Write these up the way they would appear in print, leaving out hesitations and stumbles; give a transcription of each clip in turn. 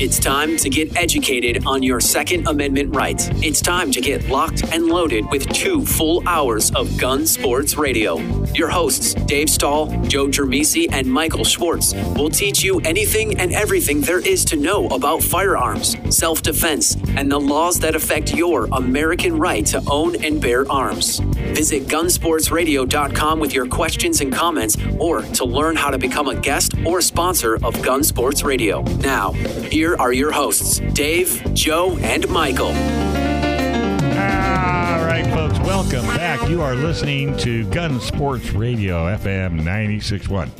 It's time to get educated on your Second Amendment rights. It's time to get locked and loaded with 2 full hours of Gun Sports Radio. Your hosts, Dave Stahl, Joe Jermisi, and Michael Schwartz, will teach you anything and everything there is to know about firearms, self-defense, and the laws that affect your American right to own and bear arms. Visit GunSportsRadio.com with your questions and comments, or to learn how to become a guest or sponsor of Gun Sports Radio. Now, here are your hosts, Dave, Joe, and Michael. All right, folks, welcome back. You are listening to Gun Sports Radio, FM 96.1,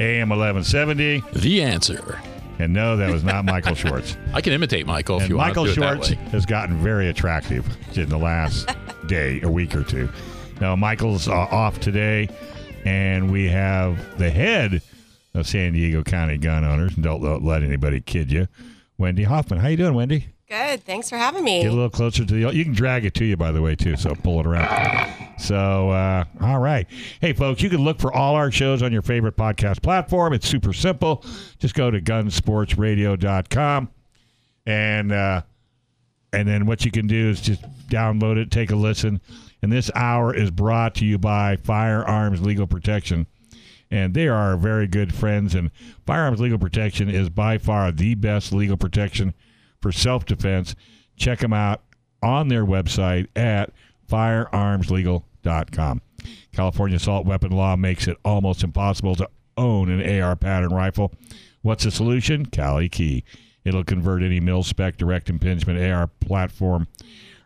AM 1170. The Answer. And no, that was not Michael Schwartz. I can imitate Michael if you want to do it that way. Michael Schwartz has gotten very attractive in the last day, a week or two. Now, Michael's off today, and we have the head of San Diego County Gun Owners, and don't let anybody kid you, Wendy Hoffman. How you doing, Wendy? Good. Thanks for having me. Get a little closer to the... You can drag it to you, by the way, too, so pull it around. So, all right. Hey, folks, you can look for all our shows on your favorite podcast platform. It's super simple. Just go to gunsportsradio.com, and then what you can do is just download it, take a listen. And this hour is brought to you by Firearms Legal Protection. And they are very good friends, and Firearms Legal Protection is by far the best legal protection for self-defense. Check them out on their website at firearmslegal.com. California assault weapon law makes it almost impossible to own an AR pattern rifle. What's the solution? Cali Key. It'll convert any mil-spec direct impingement AR platform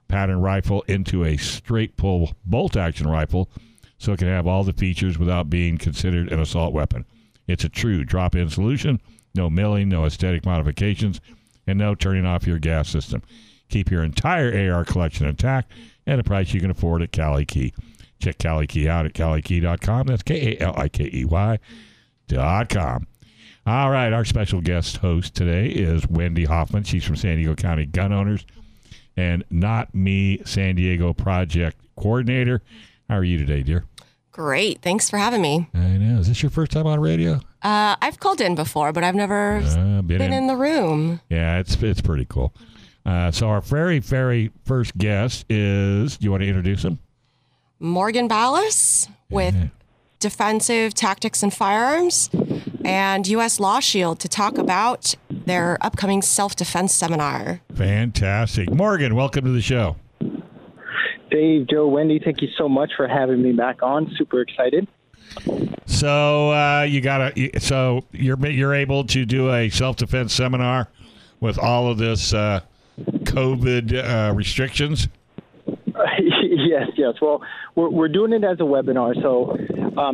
pattern rifle into a straight pull bolt-action rifle, so it can have all the features without being considered an assault weapon. It's a true drop-in solution. No milling, no aesthetic modifications, and no turning off your gas system. Keep your entire AR collection intact at a price you can afford at Cali Key. Check Cali Key out at calikey.com. That's K-A-L-I-K-E-Y.com. All right, our special guest host today is Wendy Hoffman. She's from San Diego County Gun Owners and Not Me San Diego Project Coordinator. How are you today, dear? Great. Thanks for having me. I know. Is this your first time on radio? I've called in before, but I've never been in the room. Yeah, it's pretty cool. So our very, very first guest is, do you want to introduce him? Morgan Ballas with Defensive Tactics and Firearms and U.S. Law Shield to talk about their upcoming self-defense seminar. Fantastic. Morgan, welcome to the show. Dave, Joe, Wendy, thank you so much for having me back on. Super excited. So you're able to do a self-defense seminar with all of this COVID restrictions? Yes. Well, we're doing it as a webinar. So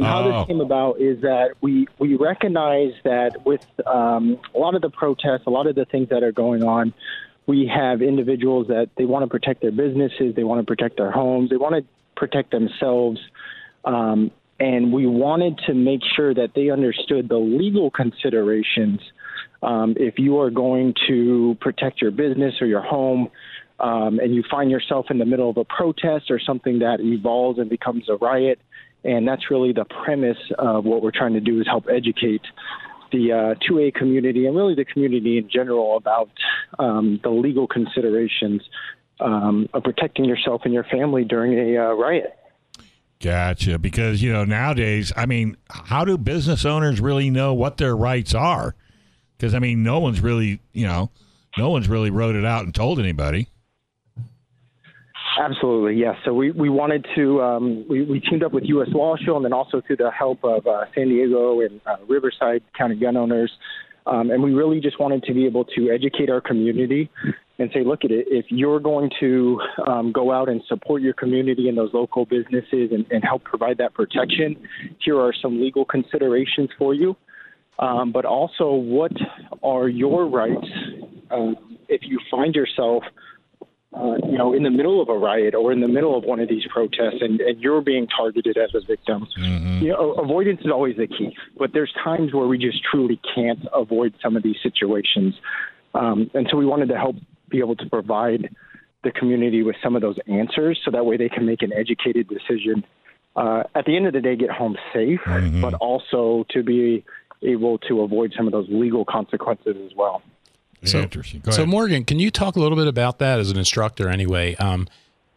how this came about is that we recognize that with a lot of the protests, a lot of the things that are going on, we have individuals that they want to protect their businesses, they want to protect their homes, they want to protect themselves, and we wanted to make sure that they understood the legal considerations if you are going to protect your business or your home, and you find yourself in the middle of a protest or something that evolves and becomes a riot, and that's really the premise of what we're trying to do is help educate the 2A community and really the community in general about the legal considerations of protecting yourself and your family during a riot. Gotcha. Because, you know, nowadays, I mean, how do business owners really know what their rights are? Because, I mean, no one's really wrote it out and told anybody. Absolutely, yes. So we wanted to we teamed up with U.S. Law Shield and then also through the help of San Diego and Riverside County Gun Owners, and we really just wanted to be able to educate our community and say, look at it. If you're going to go out and support your community and those local businesses and help provide that protection, here are some legal considerations for you. But also, what are your rights if you find yourself in the middle of a riot or in the middle of one of these protests and you're being targeted as a victim. Mm-hmm. You know, avoidance is always the key, but there's times where we just truly can't avoid some of these situations. And so we wanted to help be able to provide the community with some of those answers so that way they can make an educated decision. At the end of the day, get home safe, mm-hmm. but also to be able to avoid some of those legal consequences as well. So, interesting. So Morgan, can you talk a little bit about that as an instructor anyway?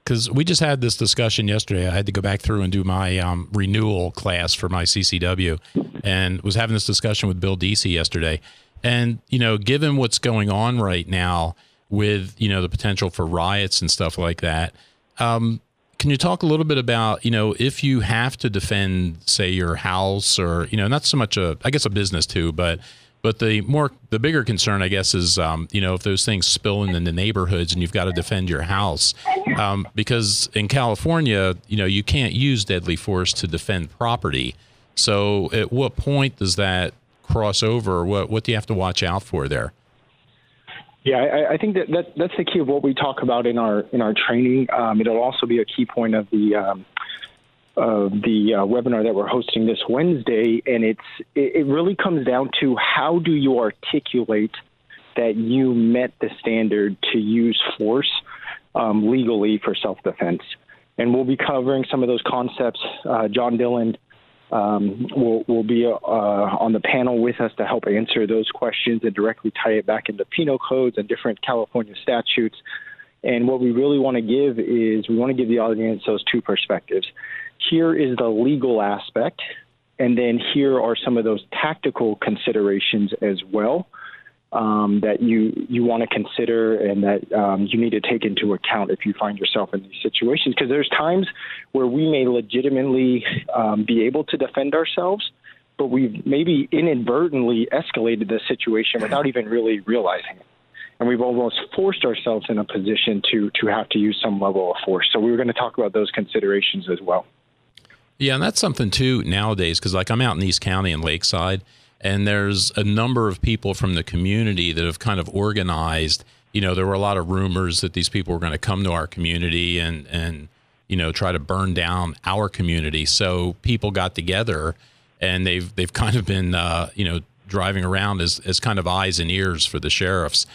Because we just had this discussion yesterday. I had to go back through and do my renewal class for my CCW, and was having this discussion with Bill Deasy yesterday. And, you know, given what's going on right now with, you know, the potential for riots and stuff like that, can you talk a little bit about, you know, if you have to defend, say, your house or, you know, not so much a, I guess a business too, but the bigger concern, I guess, is, you know, if those things spill into the neighborhoods and you've got to defend your house, because in California, you know, you can't use deadly force to defend property. So at what point does that cross over? What do you have to watch out for there? Yeah, I think that's the key of what we talk about in our training. It'll also be a key point of the webinar that we're hosting this Wednesday, and it really comes down to how do you articulate that you met the standard to use force legally for self-defense. And we'll be covering some of those concepts. John Dillon will be on the panel with us to help answer those questions and directly tie it back into penal codes and different California statutes. And what we really want to give is we want to give the audience those two perspectives. Here is the legal aspect, and then here are some of those tactical considerations as well that you want to consider and that you need to take into account if you find yourself in these situations. Because there's times where we may legitimately be able to defend ourselves, but we've maybe inadvertently escalated the situation without even really realizing it. And we've almost forced ourselves in a position to have to use some level of force. So we were going to talk about those considerations as well. Yeah, and that's something, too, nowadays, because, like, I'm out in East County and Lakeside, and there's a number of people from the community that have kind of organized. You know, there were a lot of rumors that these people were going to come to our community and you know, try to burn down our community. So people got together, and they've kind of been, you know, driving around as kind of eyes and ears for the sheriffs.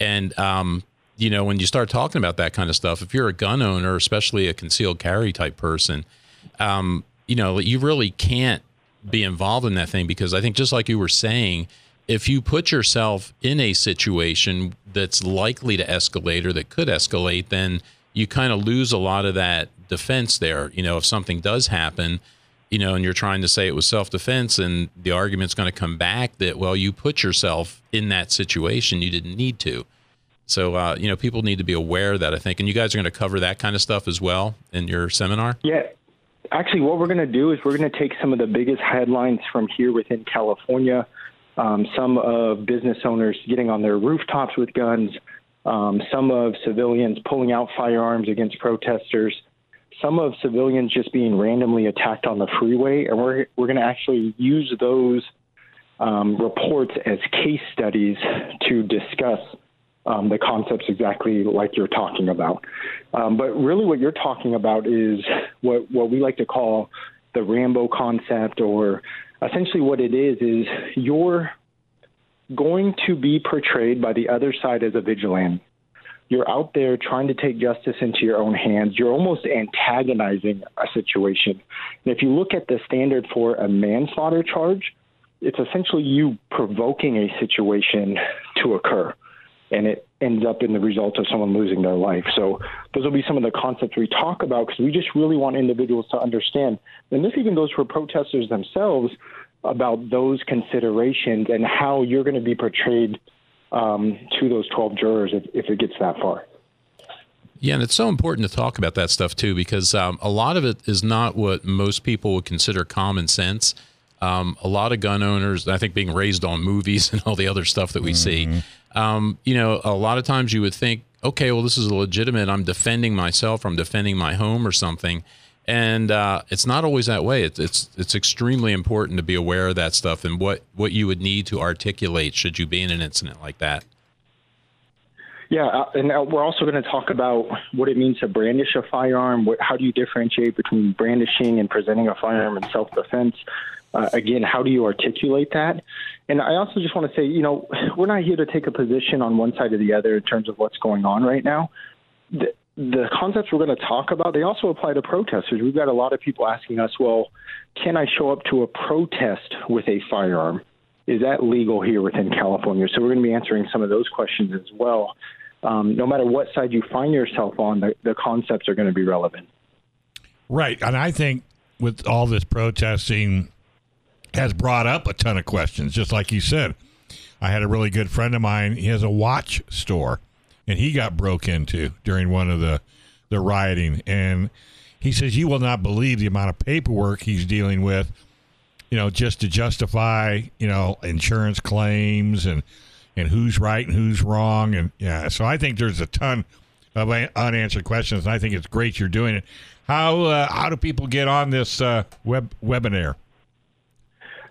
And, you know, when you start talking about that kind of stuff, if you're a gun owner, especially a concealed carry type person, you know, you really can't be involved in that thing, because I think just like you were saying, if you put yourself in a situation that's likely to escalate or that could escalate, then you kind of lose a lot of that defense there. You know, if something does happen, you know, and you're trying to say it was self-defense, and the argument's going to come back that, well, you put yourself in that situation. You didn't need to. So, you know, people need to be aware of that, I think. And you guys are going to cover that kind of stuff as well in your seminar? Yeah. Actually, what we're going to do is we're going to take some of the biggest headlines from here within California, some of business owners getting on their rooftops with guns, some of civilians pulling out firearms against protesters, some of civilians just being randomly attacked on the freeway, and we're going to actually use those reports as case studies to discuss the concepts exactly like you're talking about. But really what you're talking about is what we like to call the Rambo concept, or essentially what it is you're going to be portrayed by the other side as a vigilante. You're out there trying to take justice into your own hands. You're almost antagonizing a situation. And if you look at the standard for a manslaughter charge, it's essentially you provoking a situation to occur, and it ends up in the result of someone losing their life. So those will be some of the concepts we talk about, because we just really want individuals to understand. And this even goes for protesters themselves, about those considerations and how you're going to be portrayed to those 12 jurors if it gets that far. Yeah, and it's so important to talk about that stuff too, because a lot of it is not what most people would consider common sense. A lot of gun owners, I think, being raised on movies and all the other stuff that we see, you know, a lot of times you would think, okay, well, this is legitimate. I'm defending myself. I'm defending my home or something. And it's not always that way. It's extremely important to be aware of that stuff and what you would need to articulate should you be in an incident like that. Yeah, and we're also going to talk about what it means to brandish a firearm. How do you differentiate between brandishing and presenting a firearm in self-defense? Again, how do you articulate that? And I also just want to say, you know, we're not here to take a position on one side or the other in terms of what's going on right now. The concepts we're going to talk about, they also apply to protesters. We've got a lot of people asking us, well, can I show up to a protest with a firearm? is that legal here within California? So we're going to be answering some of those questions as well. No matter what side you find yourself on, the concepts are going to be relevant. Right. And I think with all this protesting has brought up a ton of questions, just like you said. I had a really good friend of mine. He has a watch store, and he got broke into during one of the rioting. And he says, you will not believe the amount of paperwork he's dealing with, you know, just to justify, you know, insurance claims and who's right and who's wrong. And yeah, so I think there's a ton of unanswered questions, and I think it's great you're doing it. How do people get on this webinar?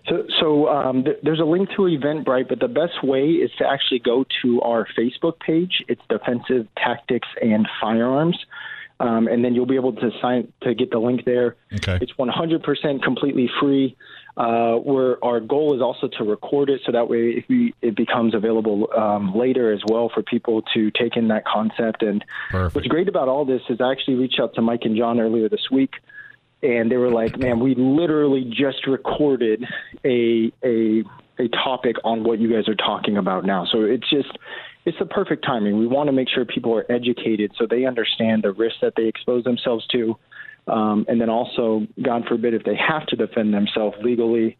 So there's a link to Eventbrite, but the best way is to actually go to our Facebook page. It's Defensive Tactics and Firearms, and then you'll be able to sign to get the link there. Okay. It's 100% completely free. Our goal is also to record it, so that way it becomes available later as well for people to take in that concept. And perfect. What's great about all this is I actually reached out to Mike and John earlier this week, and they were like, man, we literally just recorded a topic on what you guys are talking about now. So it's the perfect timing. We want to make sure people are educated so they understand the risks that they expose themselves to. And then also, God forbid, if they have to defend themselves legally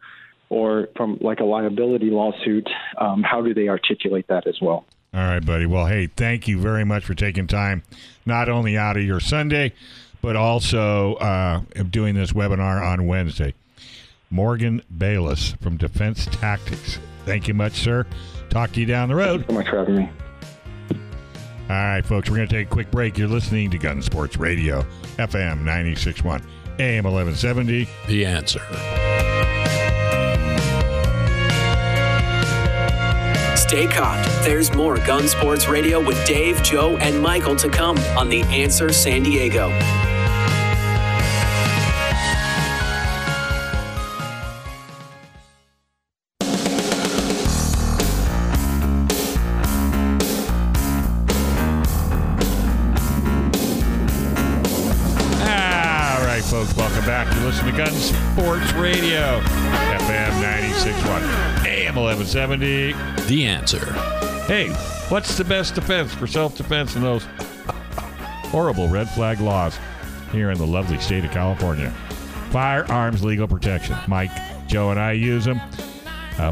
or from like a liability lawsuit, how do they articulate that as well? All right, buddy. Well, hey, thank you very much for taking time, not only out of your Sunday, but also doing this webinar on Wednesday. Morgan Ballas from Defense Tactics. Thank you much, sir. Talk to you down the road. Thank you so much for having me. All right, folks, we're going to take a quick break. You're listening to Gun Sports Radio, FM 96.1, AM 1170. The Answer. Stay caught. There's more Gun Sports Radio with Dave, Joe, and Michael to come on The Answer San Diego. Listen to Gun Sports Radio, FM 96.1, AM 1170. The Answer. Hey, what's the best defense for self-defense in those horrible red flag laws here in the lovely state of California? Firearms Legal Protection. Mike, Joe, and I use them.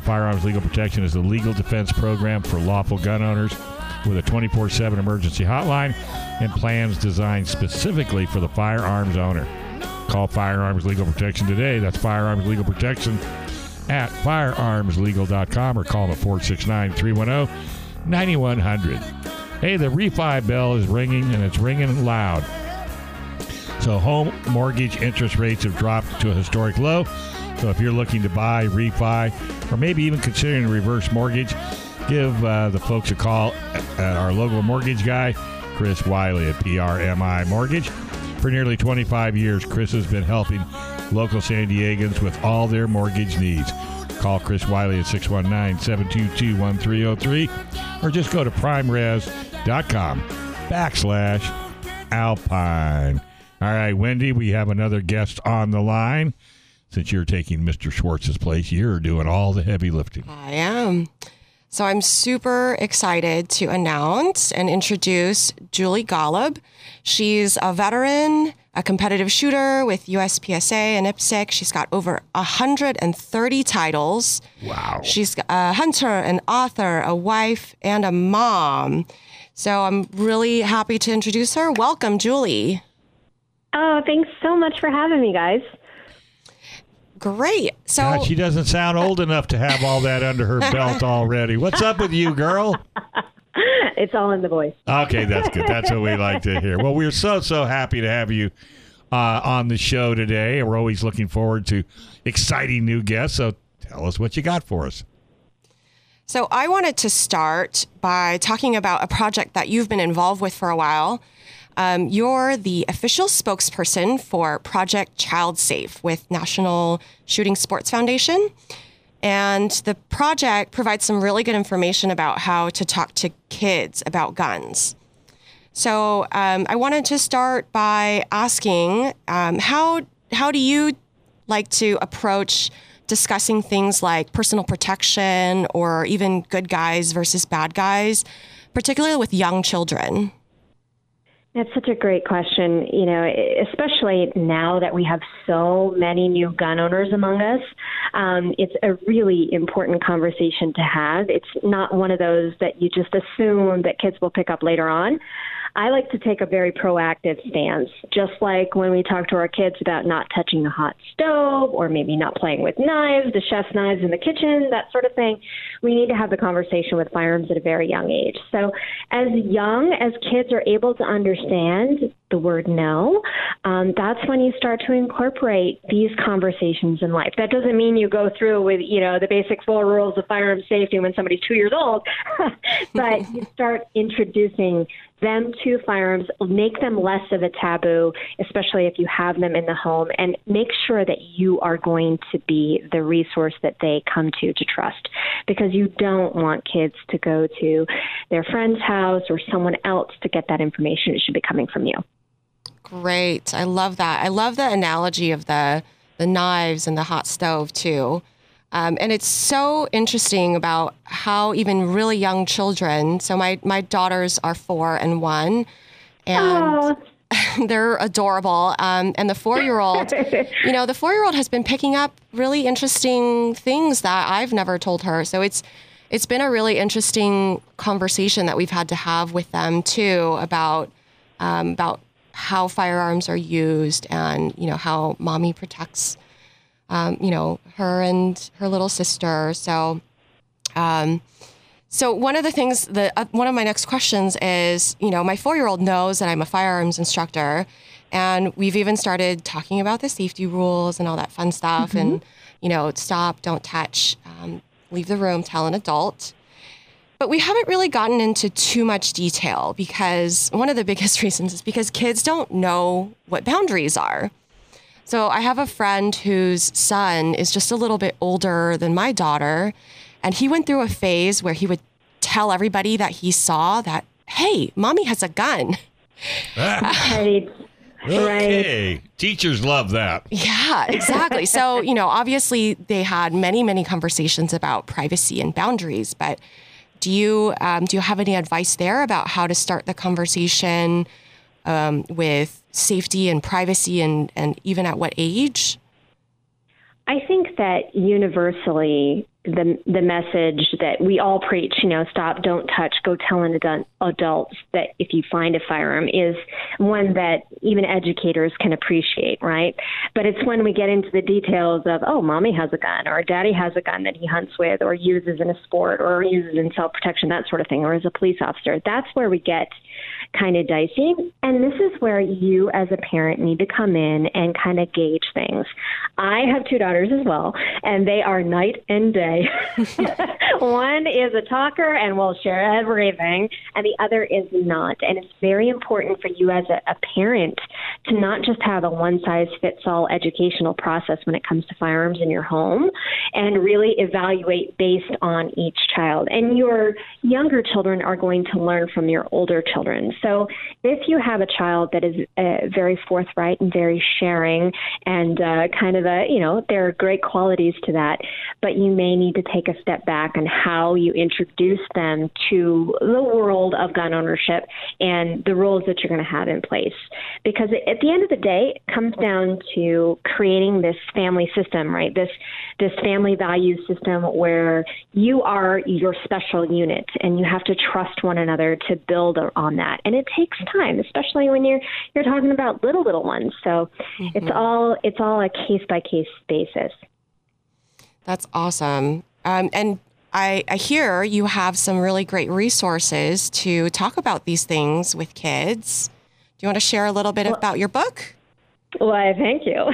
Firearms Legal Protection is a legal defense program for lawful gun owners with a 24/7 emergency hotline and plans designed specifically for the firearms owner. Call Firearms Legal Protection today. That's Firearms Legal Protection at firearmslegal.com or call them at 469-310-9100. Hey, the refi bell is ringing, and it's ringing loud. So home mortgage interest rates have dropped to a historic low. So if you're looking to buy, refi, or maybe even considering a reverse mortgage, give the folks a call at our local mortgage guy, Chris Wiley at PRMI Mortgage. For nearly 25 years, Chris has been helping local San Diegans with all their mortgage needs. Call Chris Wiley at 619-722-1303 or just go to primeres.com/Alpine. All right, Wendy, we have another guest on the line. Since you're taking Mr. Schwartz's place, you're doing all the heavy lifting. I am. So I'm super excited to announce and introduce Julie Golub. She's a veteran, a competitive shooter with USPSA and IPSC. She's got over 130 titles. Wow. She's a hunter, an author, a wife, and a mom. So I'm really happy to introduce her. Welcome, Julie. Oh, thanks so much for having me, guys. Great. So God, she doesn't sound old enough to have all that under her belt already. What's up with you, girl? It's all in the voice. Okay, that's good. That's what we like to hear. Well, we're so happy to have you on the show today. We're always looking forward to exciting new guests. So tell us what you got for us. So I wanted to start by talking about a project that you've been involved with for a while. You're the official spokesperson for Project Child Safe with National Shooting Sports Foundation. And the project provides some really good information about how to talk to kids about guns. So I wanted to start by asking, how do you like to approach discussing things like personal protection or even good guys versus bad guys, particularly with young children? That's such a great question, you know, especially now that we have so many new gun owners among us. It's a really important conversation to have. It's not one of those that you just assume that kids will pick up later on. I like to take a very proactive stance, just like when we talk to our kids about not touching a hot stove or maybe not playing with knives, the chef's knives in the kitchen, that sort of thing. We need to have the conversation with firearms at a very young age. So as young as kids are able to understand the word no, that's when you start to incorporate these conversations in life. That doesn't mean you go through with, you know, the basic 4 rules of firearm safety when somebody's 2 years old, but you start introducing them to firearms, make them less of a taboo, especially if you have them in the home, and make sure that you are going to be the resource that they come to trust, because you don't want kids to go to their friend's house or someone else to get that information. It should be coming from you. Great. I love that. I love the analogy of the knives and the hot stove too. And it's so interesting about how even really young children, so my daughters are 4 and 1, and they're adorable. And the 4-year-old, you know, the 4-year-old has been picking up really interesting things that I've never told her. So it's been a really interesting conversation that we've had to have with them too about how firearms are used and, you know, how mommy protects you know, her and her little sister. So, so one of the things that one of my next questions is, you know, my 4-year-old knows that I'm a firearms instructor, and we've even started talking about the safety rules and all that fun stuff. Mm-hmm. And, you know, stop, don't touch, leave the room, tell an adult. But we haven't really gotten into too much detail, because one of the biggest reasons is because kids don't know what boundaries are. So I have a friend whose son is just a little bit older than my daughter, and he went through a phase where he would tell everybody that he saw that, hey, mommy has a gun. Right. Okay. Teachers love that. Yeah, exactly. So, you know, obviously they had many, many conversations about privacy and boundaries, but do you have any advice there about how to start the conversation with safety and privacy and even at what age? I think that universally the message that we all preach, you know, stop, don't touch, go tell an adult, that if you find a firearm, is one that even educators can appreciate, right? But it's when we get into the details of, oh, mommy has a gun, or daddy has a gun that he hunts with or uses in a sport or uses in self-protection, that sort of thing, or as a police officer. That's where we get kind of dicey. And this is where you as a parent need to come in and kind of gauge things. I have 2 daughters as well, and they are night and day. One is a talker and will share everything, and the other is not. And it's very important for you as a parent to not just have a one-size-fits-all educational process when it comes to firearms in your home, and really evaluate based on each child. And your younger children are going to learn from your older children. So if you have a child that is very forthright and very sharing and kind of a, you know, there are great qualities to that, but you may need to take a step back on how you introduce them to the world of gun ownership and the rules that you're going to have in place. Because at the end of the day, it comes down to creating this family system, right? This family value system where you are your special unit and you have to trust one another to build on that. And it takes time, especially when you're talking about little ones. So mm-hmm. it's all a case-by-case basis. That's awesome. And I hear you have some really great resources to talk about these things with kids. Do you want to share a little bit about your book? Well, thank you.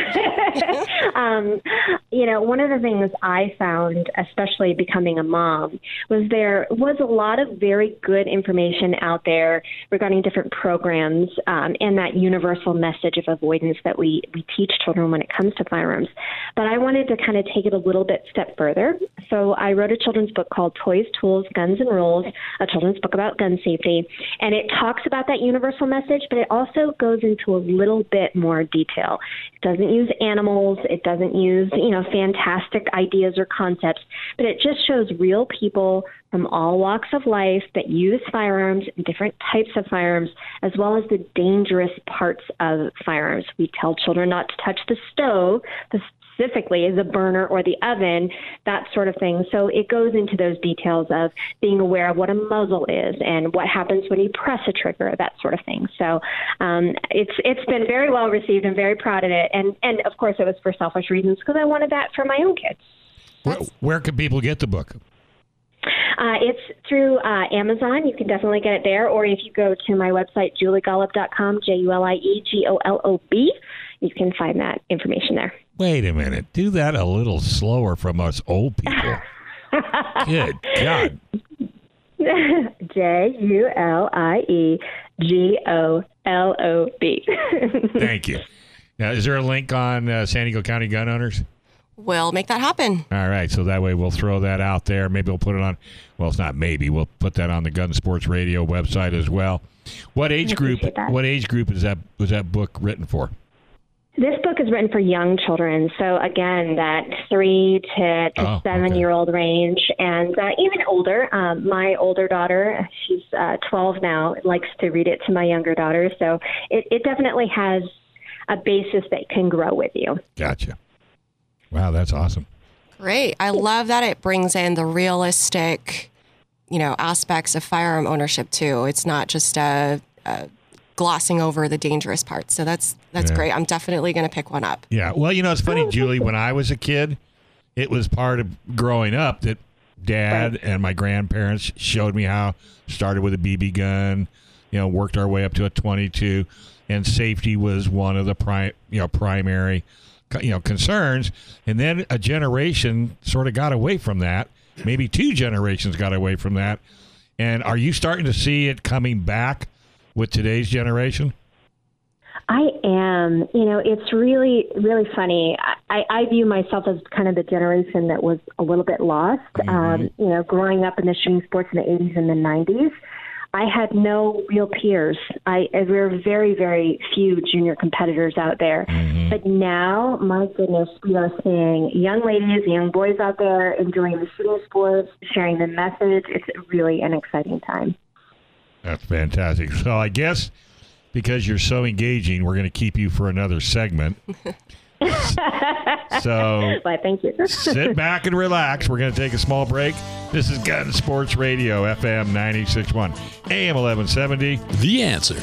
You know, one of the things I found, especially becoming a mom, was there was a lot of very good information out there regarding different programs and that universal message of avoidance that we teach children when it comes to firearms. But I wanted to kind of take it a little bit step further. So I wrote a children's book called Toys, Tools, Guns and Rules, a children's book about gun safety. And it talks about that universal message, but it also goes into a little bit more detail detail. It doesn't use animals. It doesn't use, fantastic ideas or concepts, but it just shows real people from all walks of life that use firearms and different types of firearms, as well as the dangerous parts of firearms. We tell children not to touch the stove, specifically the burner or the oven, that sort of thing. So it goes into those details of being aware of what a muzzle is and what happens when you press a trigger, that sort of thing. So it's been very well received and very proud of it. And of course, it was for selfish reasons because I wanted that for my own kids. Where can people get the book? It's through Amazon. You can definitely get it there. Or if you go to my website, juliegolob.com, Juliegolob, you can find that information there. Wait a minute. Do that a little slower from us old people. Good God. Juliegolob. Thank you. Now, is there a link on San Diego County Gun Owners? We'll make that happen. All right. So that way we'll throw that out there. Maybe we'll put it on. Well, it's not maybe. We'll put that on the Gun Sports Radio website as well. What age group was that book written for? This book is written for young children. So, again, that 3 to 7-year-old range and even older. My older daughter, she's 12 now, likes to read it to my younger daughter. So it definitely has a basis that can grow with you. Gotcha. Wow, that's awesome. Great. I love that it brings in the realistic, aspects of firearm ownership, too. It's not just a glossing over the dangerous parts. So that's great. I'm definitely going to pick one up. Yeah. Well, it's funny, Julie, when I was a kid, it was part of growing up that Dad and my grandparents showed me how started with a BB gun, worked our way up to a .22, and safety was one of the primary concerns. And then a generation sort of got away from that. Maybe two generations got away from that. And are you starting to see it coming back with today's generation? I am. It's really, really funny. I view myself as kind of the generation that was a little bit lost. Mm-hmm. Growing up in the shooting sports in the 80s and the 90s, I had no real peers. There were very, very few junior competitors out there. Mm-hmm. But now, my goodness, we are seeing young ladies, young boys out there enjoying the shooting sports, sharing the message. It's really an exciting time. That's fantastic. So I guess because you're so engaging, we're going to keep you for another segment. So well, thank you. Sit back and relax. We're going to take a small break. This is Gun Sports Radio, FM 96.1, AM 1170. The Answer.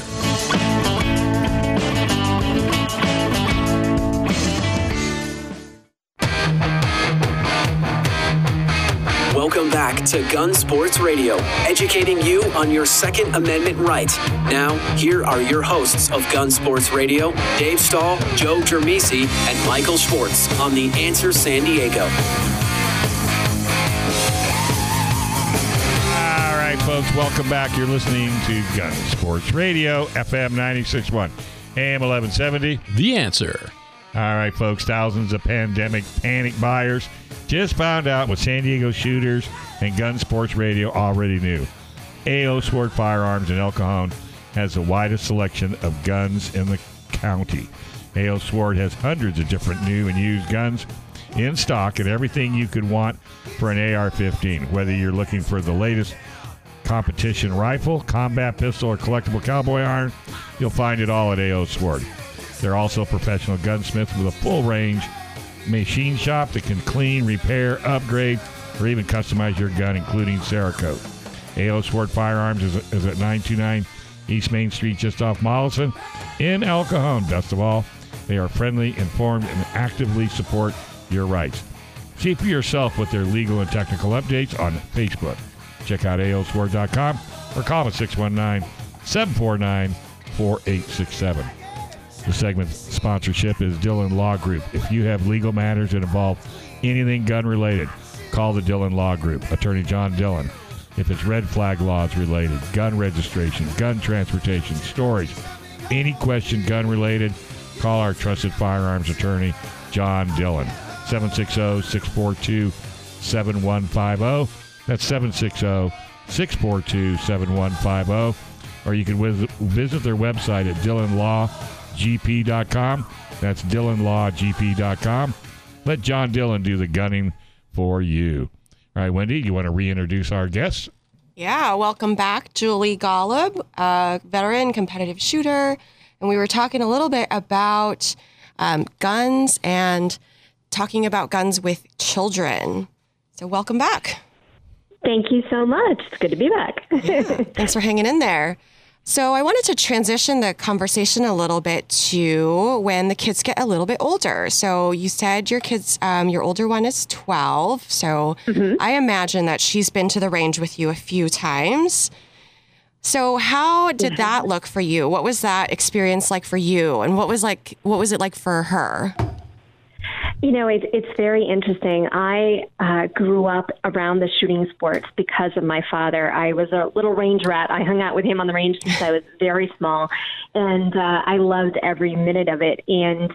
Welcome back to Gun Sports Radio, educating you on your Second Amendment right. Now, here are your hosts of Gun Sports Radio, Dave Stahl, Joe Jermisi, and Michael Schwartz on The Answer San Diego. All right, folks, welcome back. You're listening to Gun Sports Radio, FM 96.1, AM 1170. The Answer. All right, folks, thousands of pandemic panic buyers just found out what San Diego shooters and Gun Sports Radio already knew. AO Sword Firearms in El Cajon has the widest selection of guns in the county. AO Sword has hundreds of different new and used guns in stock and everything you could want for an AR-15. Whether you're looking for the latest competition rifle, combat pistol, or collectible cowboy arm, you'll find it all at AO Sword. They're also professional gunsmiths with a full range machine shop that can clean, repair, upgrade, or even customize your gun, including Cerakote. AO Sword Firearms is at 929 East Main Street, just off Mollison, in El Cajon. Best of all, they are friendly, informed, and actively support your rights. See for yourself with their legal and technical updates on Facebook. Check out AOSword.com or call them at 619-749-4867. The segment sponsorship is Dillon Law Group. If you have legal matters that involve anything gun-related, call the Dillon Law Group. Attorney John Dillon. If it's red flag laws related, gun registration, gun transportation, storage, any question gun-related, call our trusted firearms attorney, John Dillon. 760-642-7150. That's 760-642-7150. Or you can visit their website at DillonLawGP.com. DillonLawGP.com. That's DillonLawGP.com. Let John Dillon do the gunning for you. All right, Wendy, you want to reintroduce our guests? Yeah, welcome back, Julie Golub, a veteran competitive shooter. And we were talking a little bit about guns and talking about guns with children. So welcome back. Thank you so much. It's good to be back. Yeah, thanks for hanging in there. So I wanted to transition the conversation a little bit to when the kids get a little bit older. So you said your kids, your older one is 12. So I imagine that she's been to the range with you a few times. So how did that look for you? What was that experience like for you? And what was it like for her? You know, it's very interesting. I grew up around the shooting sports because of my father. I was a little range rat. I hung out with him on the range since I was very small, and I loved every minute of it. And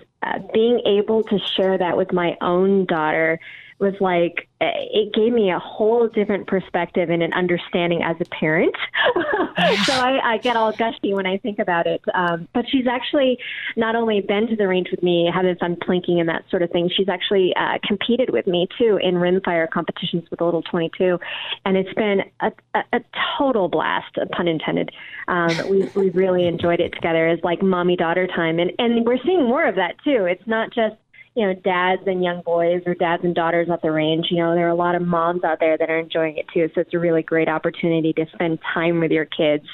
being able to share that with my own daughter was like, it gave me a whole different perspective and an understanding as a parent. So I get all gushy when I think about it. But she's actually not only been to the range with me, having fun plinking and that sort of thing, she's actually competed with me too in rimfire competitions with a little 22. And it's been a total blast, pun intended. We really enjoyed it together as like mommy-daughter time. And we're seeing more of that too. It's not just, you know, dads and young boys or dads and daughters at the range. You know, there are a lot of moms out there that are enjoying it too. So it's a really great opportunity to spend time with your kids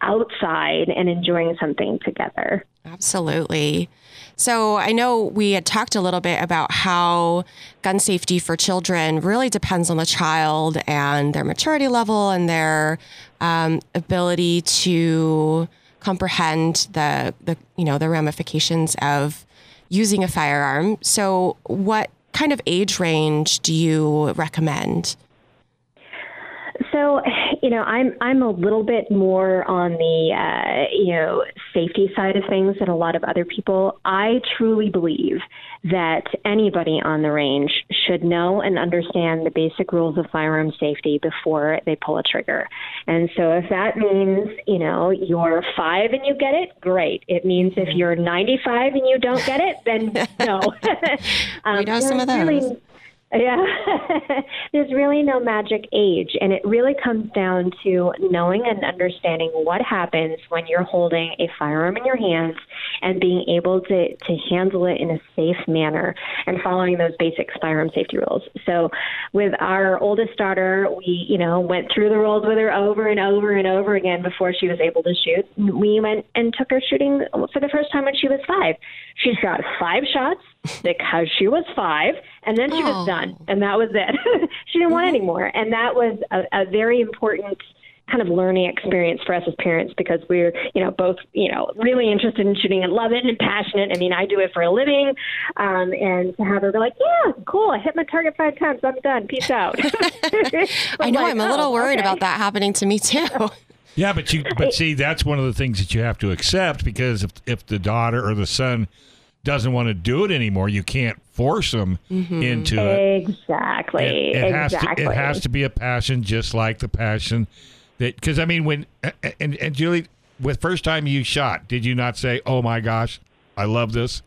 outside and enjoying something together. Absolutely. So I know we had talked a little bit about how gun safety for children really depends on the child and their maturity level and their ability to comprehend the ramifications of using a firearm. So what kind of age range do you recommend? So, you know, I'm a little bit more on the, safety side of things than a lot of other people. I truly believe that anybody on the range should know and understand the basic rules of firearm safety before they pull a trigger. And so if that means, you know, you're 5 and you get it, great. It means if you're 95 and you don't get it, then no. We know some of those. Yeah, there's really no magic age, and it really comes down to knowing and understanding what happens when you're holding a firearm in your hands and being able to handle it in a safe manner and following those basic firearm safety rules. So with our oldest daughter, we, you know, went through the rules with her over and over and over again before she was able to shoot. We went and took her shooting for the first time when she was 5. She shot 5 shots because she was 5, and then she was done, and that was it. She didn't want any more, and that was a very important kind of learning experience for us as parents because we're, you know, both, you know, really interested in shooting and love it and passionate. I mean, I do it for a living, and to have her be like, yeah, cool, I hit my target 5 times, I'm done, peace out. I know, like, I'm a little worried about that happening to me too. Yeah, but see, that's one of the things that you have to accept, because if the daughter or the son doesn't want to do it anymore, you can't force them into it. Exactly. It has to be a passion, just like the passion that, because I mean, when, and Julie, with first time you shot, did you not say, oh my gosh, I love this?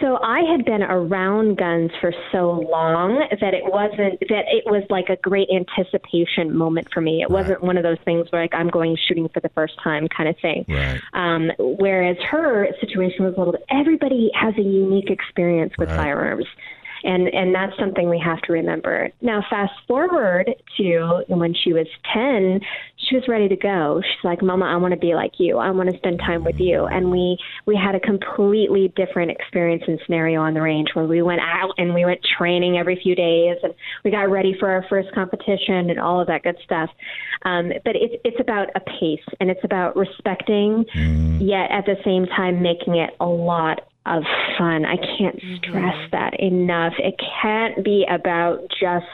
So I had been around guns for so long that it was like a great anticipation moment for me. It wasn't one of those things where like I'm going shooting for the first time kind of thing. Right. Whereas her situation was a little bit, everybody has a unique experience with firearms. And that's something we have to remember. Now, fast forward to when she was 10, she was ready to go. She's like, Mama, I want to be like you. I want to spend time with you. And we had a completely different experience and scenario on the range where we went out and we went training every few days and we got ready for our first competition and all of that good stuff. But it's about a pace, and it's about respecting, yet at the same time making it a lot of fun. I can't stress that enough. It can't be about just,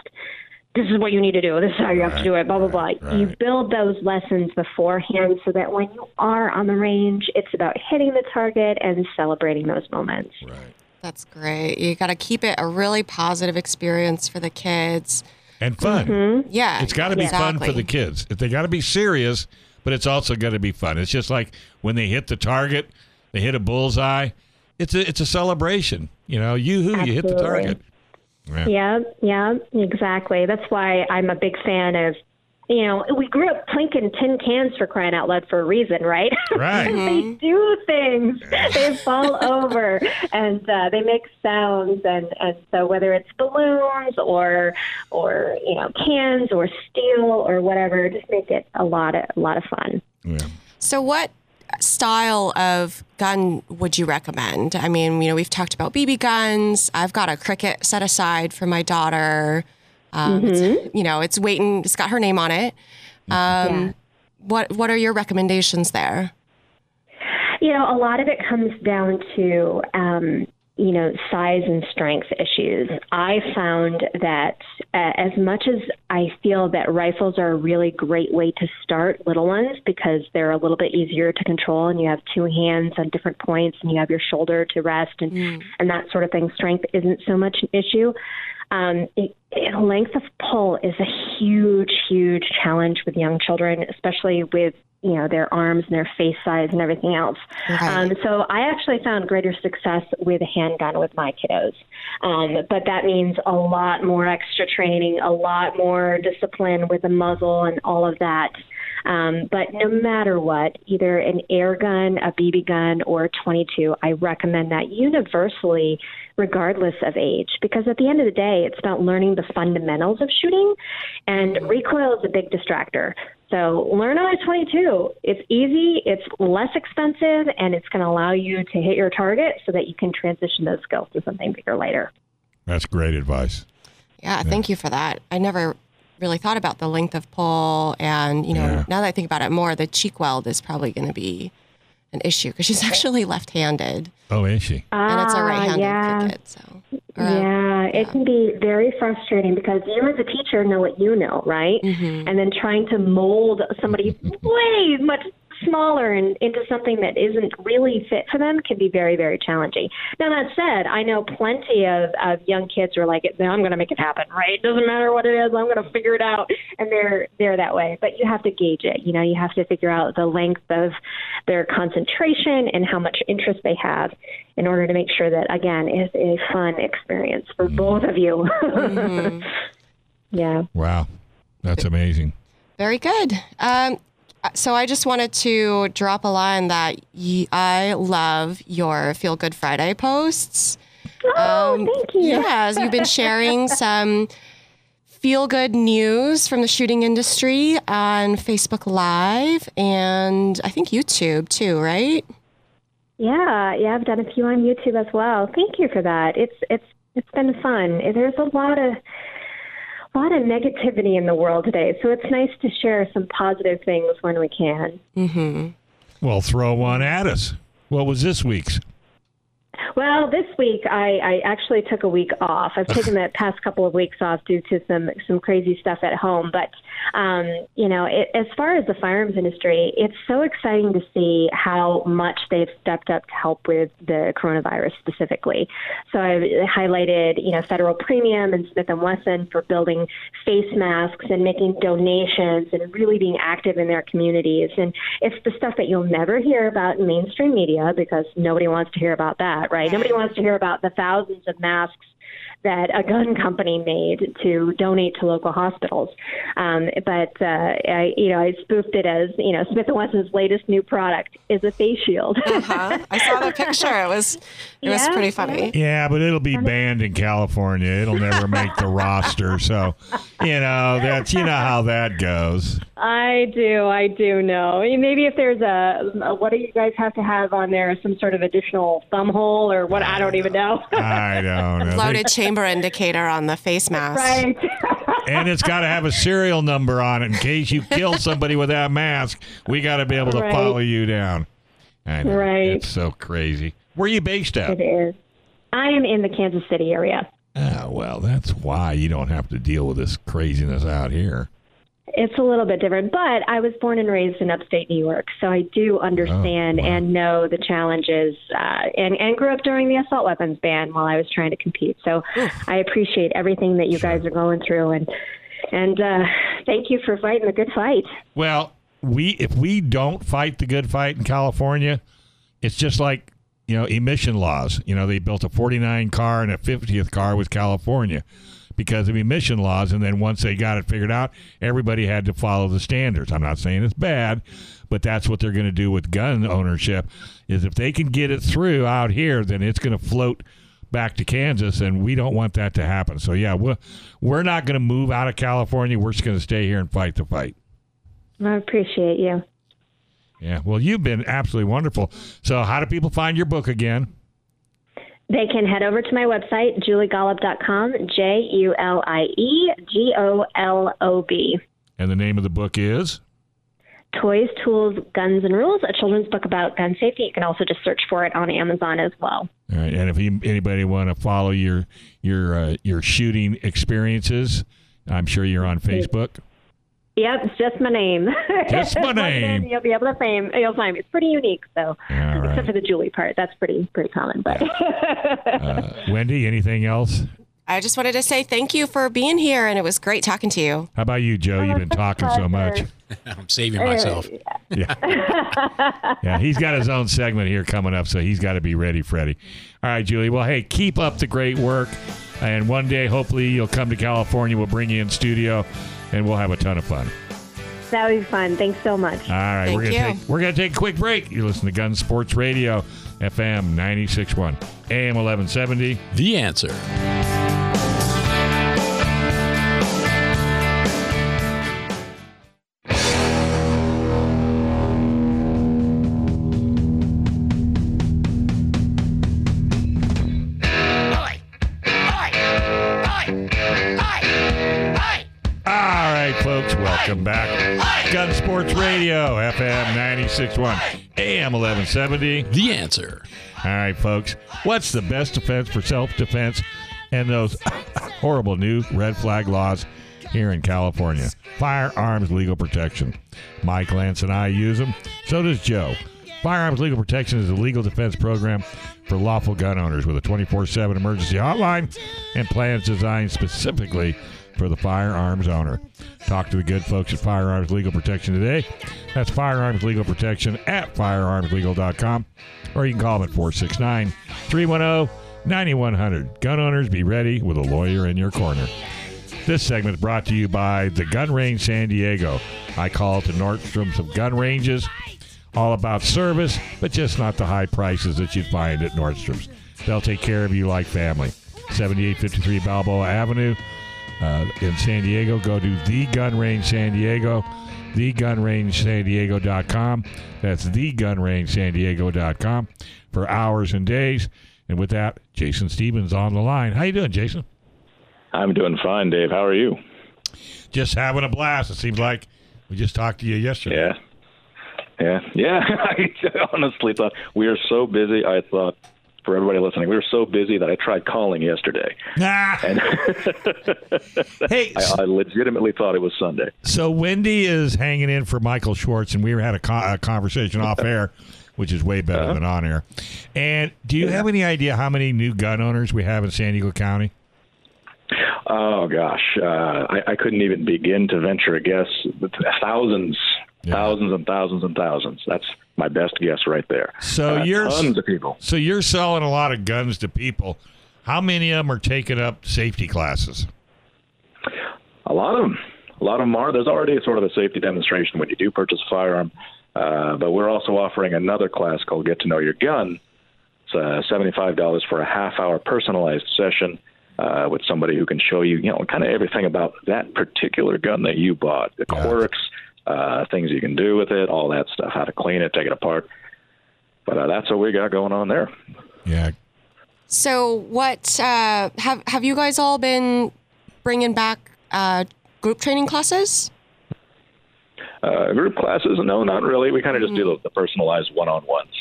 this is what you need to do, this is how you have to do it, blah, blah, blah. You build those lessons beforehand so that when you are on the range, it's about hitting the target and celebrating those moments. Right. That's great. You got to keep it a really positive experience for the kids. And fun. Yeah. It's got to be fun for the kids. They got to be serious, but it's also got to be fun. It's just like when they hit the target, they hit a bullseye. It's a celebration. You know, yoo-hoo, you hit the target. Yeah, exactly. That's why I'm a big fan of, you know, we grew up plinking tin cans for crying out loud for a reason, right? Right. They do things. They fall over and they make sounds. And so whether it's balloons or you know, cans or steel or whatever, just make it a lot of fun. Yeah. So what style of gun would you recommend? I mean, you know, we've talked about BB guns. I've got a Cricket set aside for my daughter. It's, you know, it's waiting. It's got her name on it. What are your recommendations there? You know, a lot of it comes down to, you know, size and strength issues. I found that as much as I feel that rifles are a really great way to start little ones because they're a little bit easier to control and you have two hands on different points and you have your shoulder to rest and that sort of thing, strength isn't so much an issue. Length of pull is a huge challenge with young children, especially with, you know, their arms and their face size and everything else. Right. So I actually found greater success with a handgun with my kiddos. But that means a lot more extra training, a lot more discipline with the muzzle and all of that. But no matter what, either an air gun, a BB gun, or a .22, I recommend that universally, regardless of age, because at the end of the day, it's about learning the fundamentals of shooting, and recoil is a big distractor. So learn on a .22. It's easy, it's less expensive, and it's going to allow you to hit your target so that you can transition those skills to something bigger later. That's great advice. Yeah, thank you for that. I never really thought about the length of pull, and you know, now that I think about it more, the cheek weld is probably going to be an issue because she's actually left-handed. Oh, is she? And it's a right-handed Cricket, so. It can be very frustrating because you as a teacher know what you know, right? And then trying to mold somebody way much smaller and into something that isn't really fit for them can be very, very challenging. Now, that said, I know plenty of young kids who are like, I'm going to make it happen, right? It doesn't matter what it is. I'm going to figure it out. And they're that way. But you have to gauge it. You know, you have to figure out the length of their concentration and how much interest they have in order to make sure that, again, it's a fun experience for both of you. Yeah. Wow. That's amazing. Very good. So I just wanted to drop a line that I love your Feel Good Friday posts. Oh, thank you. Yes, you've been sharing some feel good news from the shooting industry on Facebook Live and I think YouTube too, right? Yeah, I've done a few on YouTube as well. Thank you for that. It's been fun. There's a lot of negativity in the world today, so it's nice to share some positive things when we can. Well, throw one at us. What was this week's? Well, this week I actually took a week off. I've taken the past couple of weeks off due to some crazy stuff at home. But, you know, as far as the firearms industry, it's so exciting to see how much they've stepped up to help with the coronavirus specifically. So I highlighted, you know, Federal Premium and Smith & Wesson for building face masks and making donations and really being active in their communities. And it's the stuff that you'll never hear about in mainstream media because nobody wants to hear about that. Right. Nobody wants to hear about the thousands of masks that a gun company made to donate to local hospitals. I spoofed it as, you know, Smith & Wesson's latest new product is a face shield. I saw the picture. It was pretty funny. Yeah, but it'll be banned in California. It'll never make the roster. So, you know, that's, you know how that goes. I do know. Maybe if there's what do you guys have to have on there? Some sort of additional thumb hole or what? I don't even know. I don't know. Loaded chamber indicator on the face mask. Right. And it's got to have a serial number on it in case you kill somebody with that mask. We got to be able to follow you down. I know. Right. It's so crazy. Where are you based at? It is. I am in the Kansas City area. Oh, well, that's why you don't have to deal with this craziness out here. It's a little bit different, but I was born and raised in upstate New York, so I do understand and know the challenges and grew up during the assault weapons ban while I was trying to compete. So I appreciate everything that you guys are going through, and thank you for fighting the good fight. Well, if we don't fight the good fight in California, it's just like, you know, emission laws. You know, they built a 49 car and a 50th car with California because of emission laws, and then once they got it figured out, everybody had to follow the standards. I'm not saying it's bad, but that's what they're going to do with gun ownership, is if they can get it through out here, then it's going to float back to Kansas, and we don't want that to happen. So, yeah, we're not going to move out of California. We're just going to stay here and fight the fight. I appreciate you. Yeah, well, you've been absolutely wonderful. So how do people find your book again? They can head over to my website, juliegolob.com, Juliegolob. And the name of the book is? Toys, Tools, Guns and Rules, a children's book about gun safety. You can also just search for it on Amazon as well. All right, and if anybody want to follow your shooting experiences, I'm sure you're on Facebook. Yep, it's just my name. Just my name. You'll be able to find me. It's pretty unique, though. Right. Except for the Julie part. That's pretty common. But Wendy, anything else? I just wanted to say thank you for being here, and it was great talking to you. How about you, Joe? You've been talking so much. I'm saving myself. Yeah, he's got his own segment here coming up, so he's got to be ready, Freddie. All right, Julie. Well, hey, keep up the great work, and one day, hopefully, you'll come to California. We'll bring you in studio, and we'll have a ton of fun. That would be fun. Thanks so much. All right. We're going to take a quick break. You're listening to Gun Sports Radio, FM 96.1, AM 1170. The Answer. Welcome back. Gun Sports Radio, FM 96.1, AM 1170. The Answer. All right, folks. What's the best defense for self-defense and those horrible new red flag laws here in California? Firearms Legal Protection. Mike, Lance, and I use them. So does Joe. Firearms Legal Protection is a legal defense program for lawful gun owners with a 24/7 emergency hotline and plans designed specifically for the firearms owner. Talk to the good folks at Firearms Legal Protection today. That's Firearms Legal Protection at firearmslegal.com, or you can call them at 469-310-9100. Gun owners, be ready with a lawyer in your corner. This segment is brought to you by The Gun Range San Diego. I call to Nordstrom's of gun ranges, all about service, but just not the high prices that you'd find at Nordstrom's. They'll take care of you like family. 7853 Balboa Avenue, in San Diego. Go to The Gun Range San Diego, thegunrangesandiego.com. That's thegunrangesandiego.com for hours and days. And with that, Jason Stevens on the line. How you doing, Jason? I'm doing fine, Dave. How are you? Just having a blast. It seems like we just talked to you yesterday. Yeah. I honestly thought we are so busy. I thought, for everybody listening, we were so busy that I tried calling yesterday. And hey, I legitimately thought it was Sunday. So Wendy is hanging in for Michael Schwartz, and we had a conversation off air, which is way better than on air. And do you have any idea how many new gun owners we have in San Diego County? Oh, gosh. I couldn't even begin to venture a guess. Thousands. Yeah. Thousands and thousands. That's my best guess right there. So tons of people. So you're selling a lot of guns to people. How many of them are taking up safety classes? A lot of them. A lot of them are. There's already sort of a safety demonstration when you do purchase a firearm. But we're also offering another class called Get to Know Your Gun. It's $75 for a half-hour personalized session with somebody who can show you, kind of everything about that particular gun that you bought, the quirks, things you can do with it, all that stuff, how to clean it, take it apart. But that's what we got going on there. Yeah. So what have you guys all been bringing back group training classes? Group classes? No, not really. We kind of just do the personalized one-on-ones.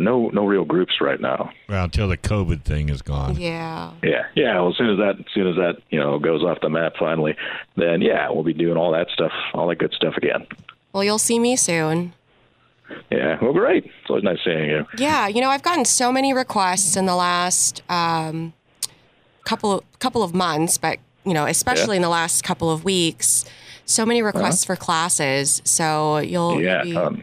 No real groups right now. Well, until the COVID thing is gone. Yeah. Well, as soon as that goes off the map finally, then we'll be doing all that stuff, all that good stuff again. Well, you'll see me soon. Yeah. Well, great. It's always nice seeing you. Yeah. I've gotten so many requests in the last couple of months, but especially in the last couple of weeks, so many requests for classes. So you'll tons.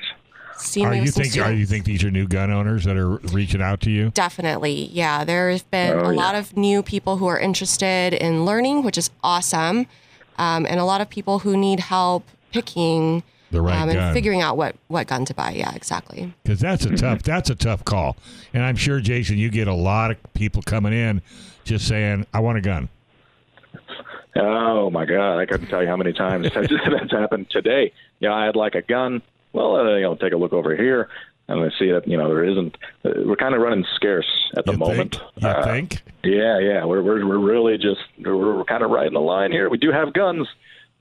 So you think these are new gun owners that are reaching out to you? Definitely, yeah. There's been a lot of new people who are interested in learning, which is awesome, and a lot of people who need help picking the right gun, figuring out what gun to buy. Yeah, exactly. Because that's a tough call, and I'm sure, Jason, you get a lot of people coming in just saying, "I want a gun." Oh my God! I couldn't tell you how many times that's happened today. Yeah, you know, I'd like a gun. Well, take a look over here, and I see that there isn't. We're kind of running scarce at the moment. You think? Yeah. We're really just we're kind of riding the line here. We do have guns,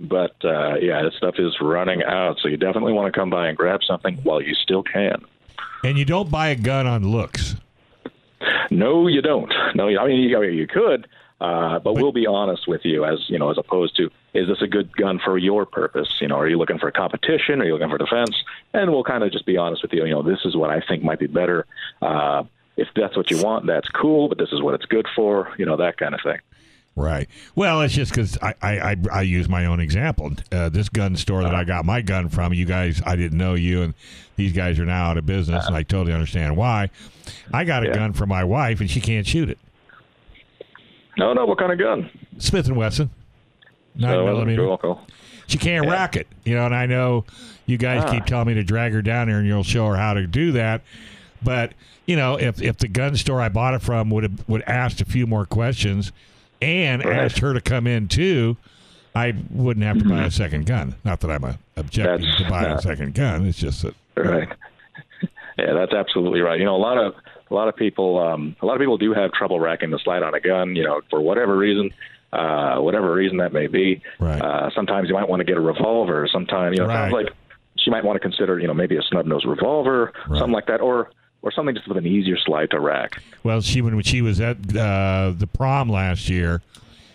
but this stuff is running out. So you definitely want to come by and grab something while you still can. And you don't buy a gun on looks. No, you don't. No, I mean you could. But we'll be honest with you, as opposed to, is this a good gun for your purpose? Are you looking for a competition? Are you looking for defense? And we'll kind of just be honest with you. This is what I think might be better. If that's what you want, that's cool. But this is what it's good for. That kind of thing. Right. Well, it's just because I use my own example. This gun store that I got my gun from, you guys, I didn't know you, and these guys are now out of business, and I totally understand why. I got a gun for my wife, and she can't shoot it. No, what kind of gun? Smith & Wesson. 9mm. Cool. She can't rack it. And I know you guys keep telling me to drag her down here and you'll show her how to do that. But, if the gun store I bought it from would asked a few more questions and asked her to come in too, I wouldn't have to buy a second gun. Not that I'm objecting to buying a second gun. It's just that... Right. Yeah, that's absolutely right. A lot of people do have trouble racking the slide on a gun, for whatever reason that may be. Right. Sometimes you might want to get a revolver. Sometimes, sounds like she might want to consider, maybe a snub-nosed revolver, something like that, or something just with an easier slide to rack. Well, when she was at the prom last year,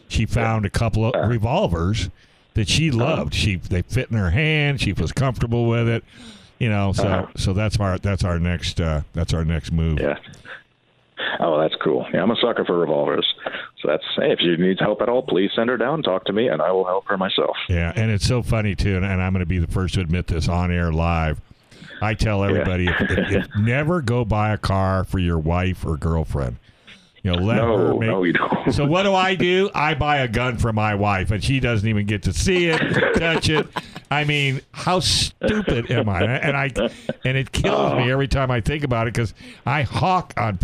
she found a couple of revolvers that she loved. They fit in her hand. She was comfortable with it. So that's our next move. Yeah. Oh, that's cool. Yeah, I'm a sucker for revolvers. So if she needs help at all, please send her down, talk to me, and I will help her myself. Yeah, and it's so funny too, and I'm going to be the first to admit this on air live. I tell everybody, if never go buy a car for your wife or girlfriend. You don't. So what do? I buy a gun for my wife, and she doesn't even get to see it, touch it. I mean, how stupid am I? And it kills me every time I think about it because I hound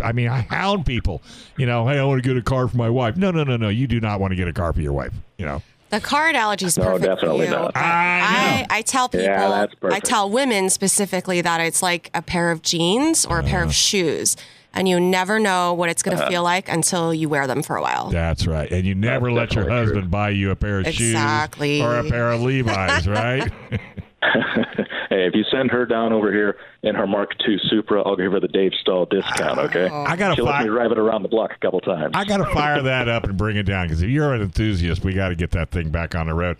people. Hey, I want to get a car for my wife. No. You do not want to get a car for your wife. The car analogy is perfect. No, definitely not. I tell people, I tell women specifically that it's like a pair of jeans or a pair of shoes. And you never know what it's going to feel like until you wear them for a while. That's right. And you never let your husband buy you a pair of shoes or a pair of Levi's, right? Hey, if you send her down over here in her Mark II Supra, I'll give her the Dave Stahl discount, okay? She'll let me drive it around the block a couple times. I got to fire that up and bring it down because if you're an enthusiast, we got to get that thing back on the road.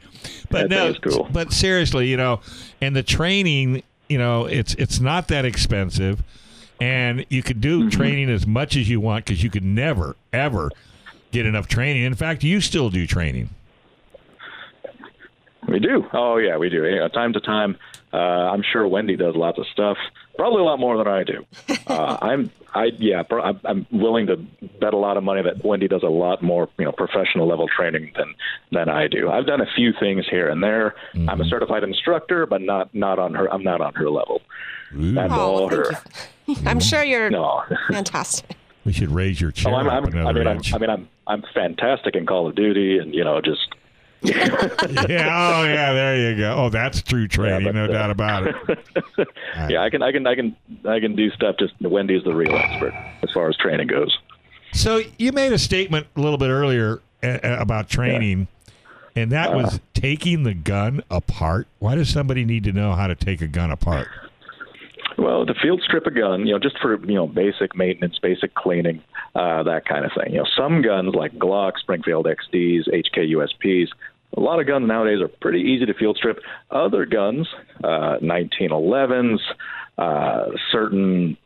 But that no, cool. But seriously, and the training, it's not that expensive. And you could do training as much as you want because you could never, ever get enough training. In fact, you still do training. We do. Oh, yeah, we do. Time to time, I'm sure Wendy does lots of stuff, probably a lot more than I do. I'm willing to bet a lot of money that Wendy does a lot more, professional level training than I do. I've done a few things here and there. Mm-hmm. I'm a certified instructor, but not on her. I'm not on her level. Ooh. That's all her. I'm sure you're fantastic. We should raise your chair. I'm fantastic in Call of Duty, and just. Yeah. Oh, yeah. There you go. Oh, that's true training, no doubt about it. Right. Yeah, I can do stuff. Just Wendy's the real expert as far as training goes. So you made a statement a little bit earlier about training, and that was taking the gun apart. Why does somebody need to know how to take a gun apart? Well, to field strip a gun, just for, basic maintenance, basic cleaning, that kind of thing. Some guns like Glock, Springfield XDs, HK USPs, a lot of guns nowadays are pretty easy to field strip. Other guns, 1911s, certain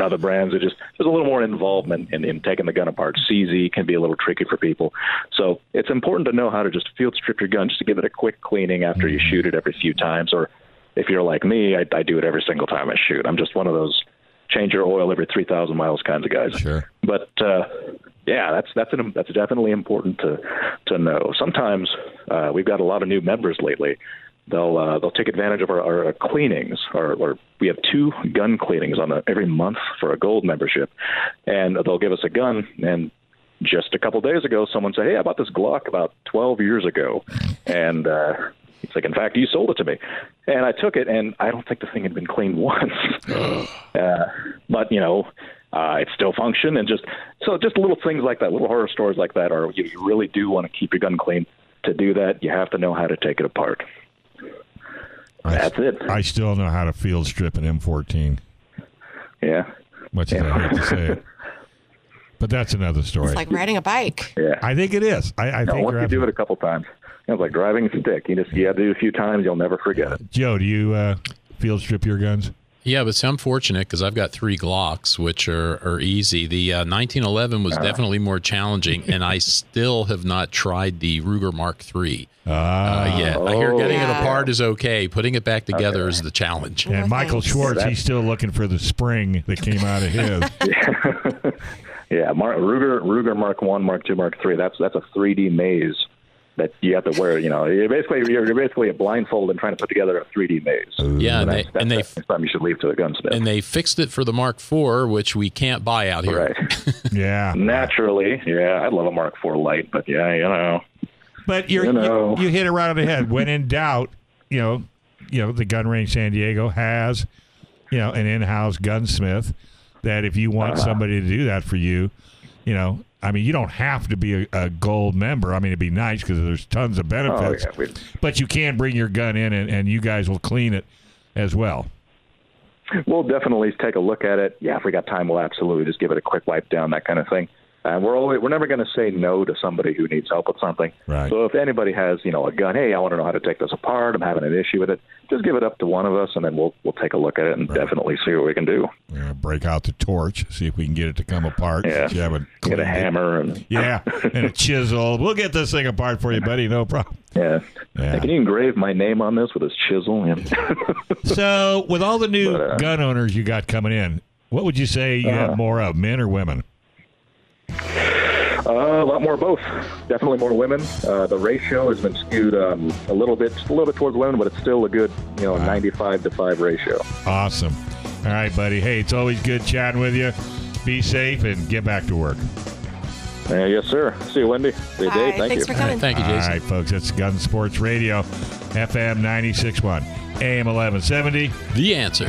other brands, there's a little more involvement in taking the gun apart. CZ can be a little tricky for people. So it's important to know how to just field strip your gun, just to give it a quick cleaning after you shoot it every few times, or if you're like me, I do it every single time I shoot. I'm just one of those change your oil every 3,000 miles kinds of guys. Sure. But yeah, that's definitely important to know. Sometimes we've got a lot of new members lately. They'll take advantage of our cleanings, or we have 2 gun cleanings on every month for a gold membership, and they'll give us a gun. And just a couple of days ago, someone said, "Hey, I bought this Glock about 12 years ago," and it's like, in fact, you sold it to me. And I took it, and I don't think the thing had been cleaned once. But, you know, it still functioned. And just little things like that, little horror stories like that, are you really do want to keep your gun clean. To do that, you have to know how to take it apart. That's it. I still know how to field strip an M14. Yeah. Much as I hate to say it. But that's another story. It's like riding a bike. Yeah. I think it is. I think once you do it a couple times. It's like driving a stick. You have to do it a few times. You'll never forget it. Joe, do you field strip your guns? Yeah, but see, I'm fortunate because I've got 3 Glocks, which are easy. The 1911 was definitely more challenging, and I still have not tried the Ruger Mark III yet. I hear getting it apart is okay. Putting it back together is the challenge. And Michael Schwartz, he's still looking for the spring that came out of his. Yeah, Ruger Mark I, Mark II, Mark III. That's a 3D maze that you have to wear. You know, you're basically a blindfold and trying to put together a 3D maze. Yeah, that's the time you should leave to the gunsmith. And they fixed it for the Mark IV, which we can't buy out here. Right. Yeah. Naturally. Yeah, I'd love a Mark IV Lite, but yeah, you know. But you hit it right on the head. When in doubt, you know, the Gun Range San Diego has, an in-house gunsmith that if you want somebody to do that for you, I mean, you don't have to be a gold member. I mean, it'd be nice because there's tons of benefits. Oh, yeah. But you can bring your gun in, and you guys will clean it as well. We'll definitely take a look at it. Yeah, if we got time, we'll absolutely just give it a quick wipe down, that kind of thing. And we're never going to say no to somebody who needs help with something. Right. So if anybody has, a gun, hey, I want to know how to take this apart. I'm having an issue with it. Just give it up to one of us, and then we'll take a look at it and definitely see what we can do. We're going to break out the torch, see if we can get it to come apart. Yeah. Get a hammer. And a chisel. We'll get this thing apart for you, buddy. No problem. Yeah. Hey, can you engrave my name on this with this chisel? Yeah. So with all the new gun owners you got coming in, what would you say you have more of, men or women? A lot more both. Definitely more women. The ratio has been skewed a little bit towards women, but it's still a good, 95-to-5 ratio. Awesome. All right, buddy. Hey, it's always good chatting with you. Be safe and get back to work. Yes, sir. See you, Wendy. See you, Dave. Thanks for coming. Thank you, Jason. All right, folks. It's Gun Sports Radio, FM 96.1, AM 1170. The answer.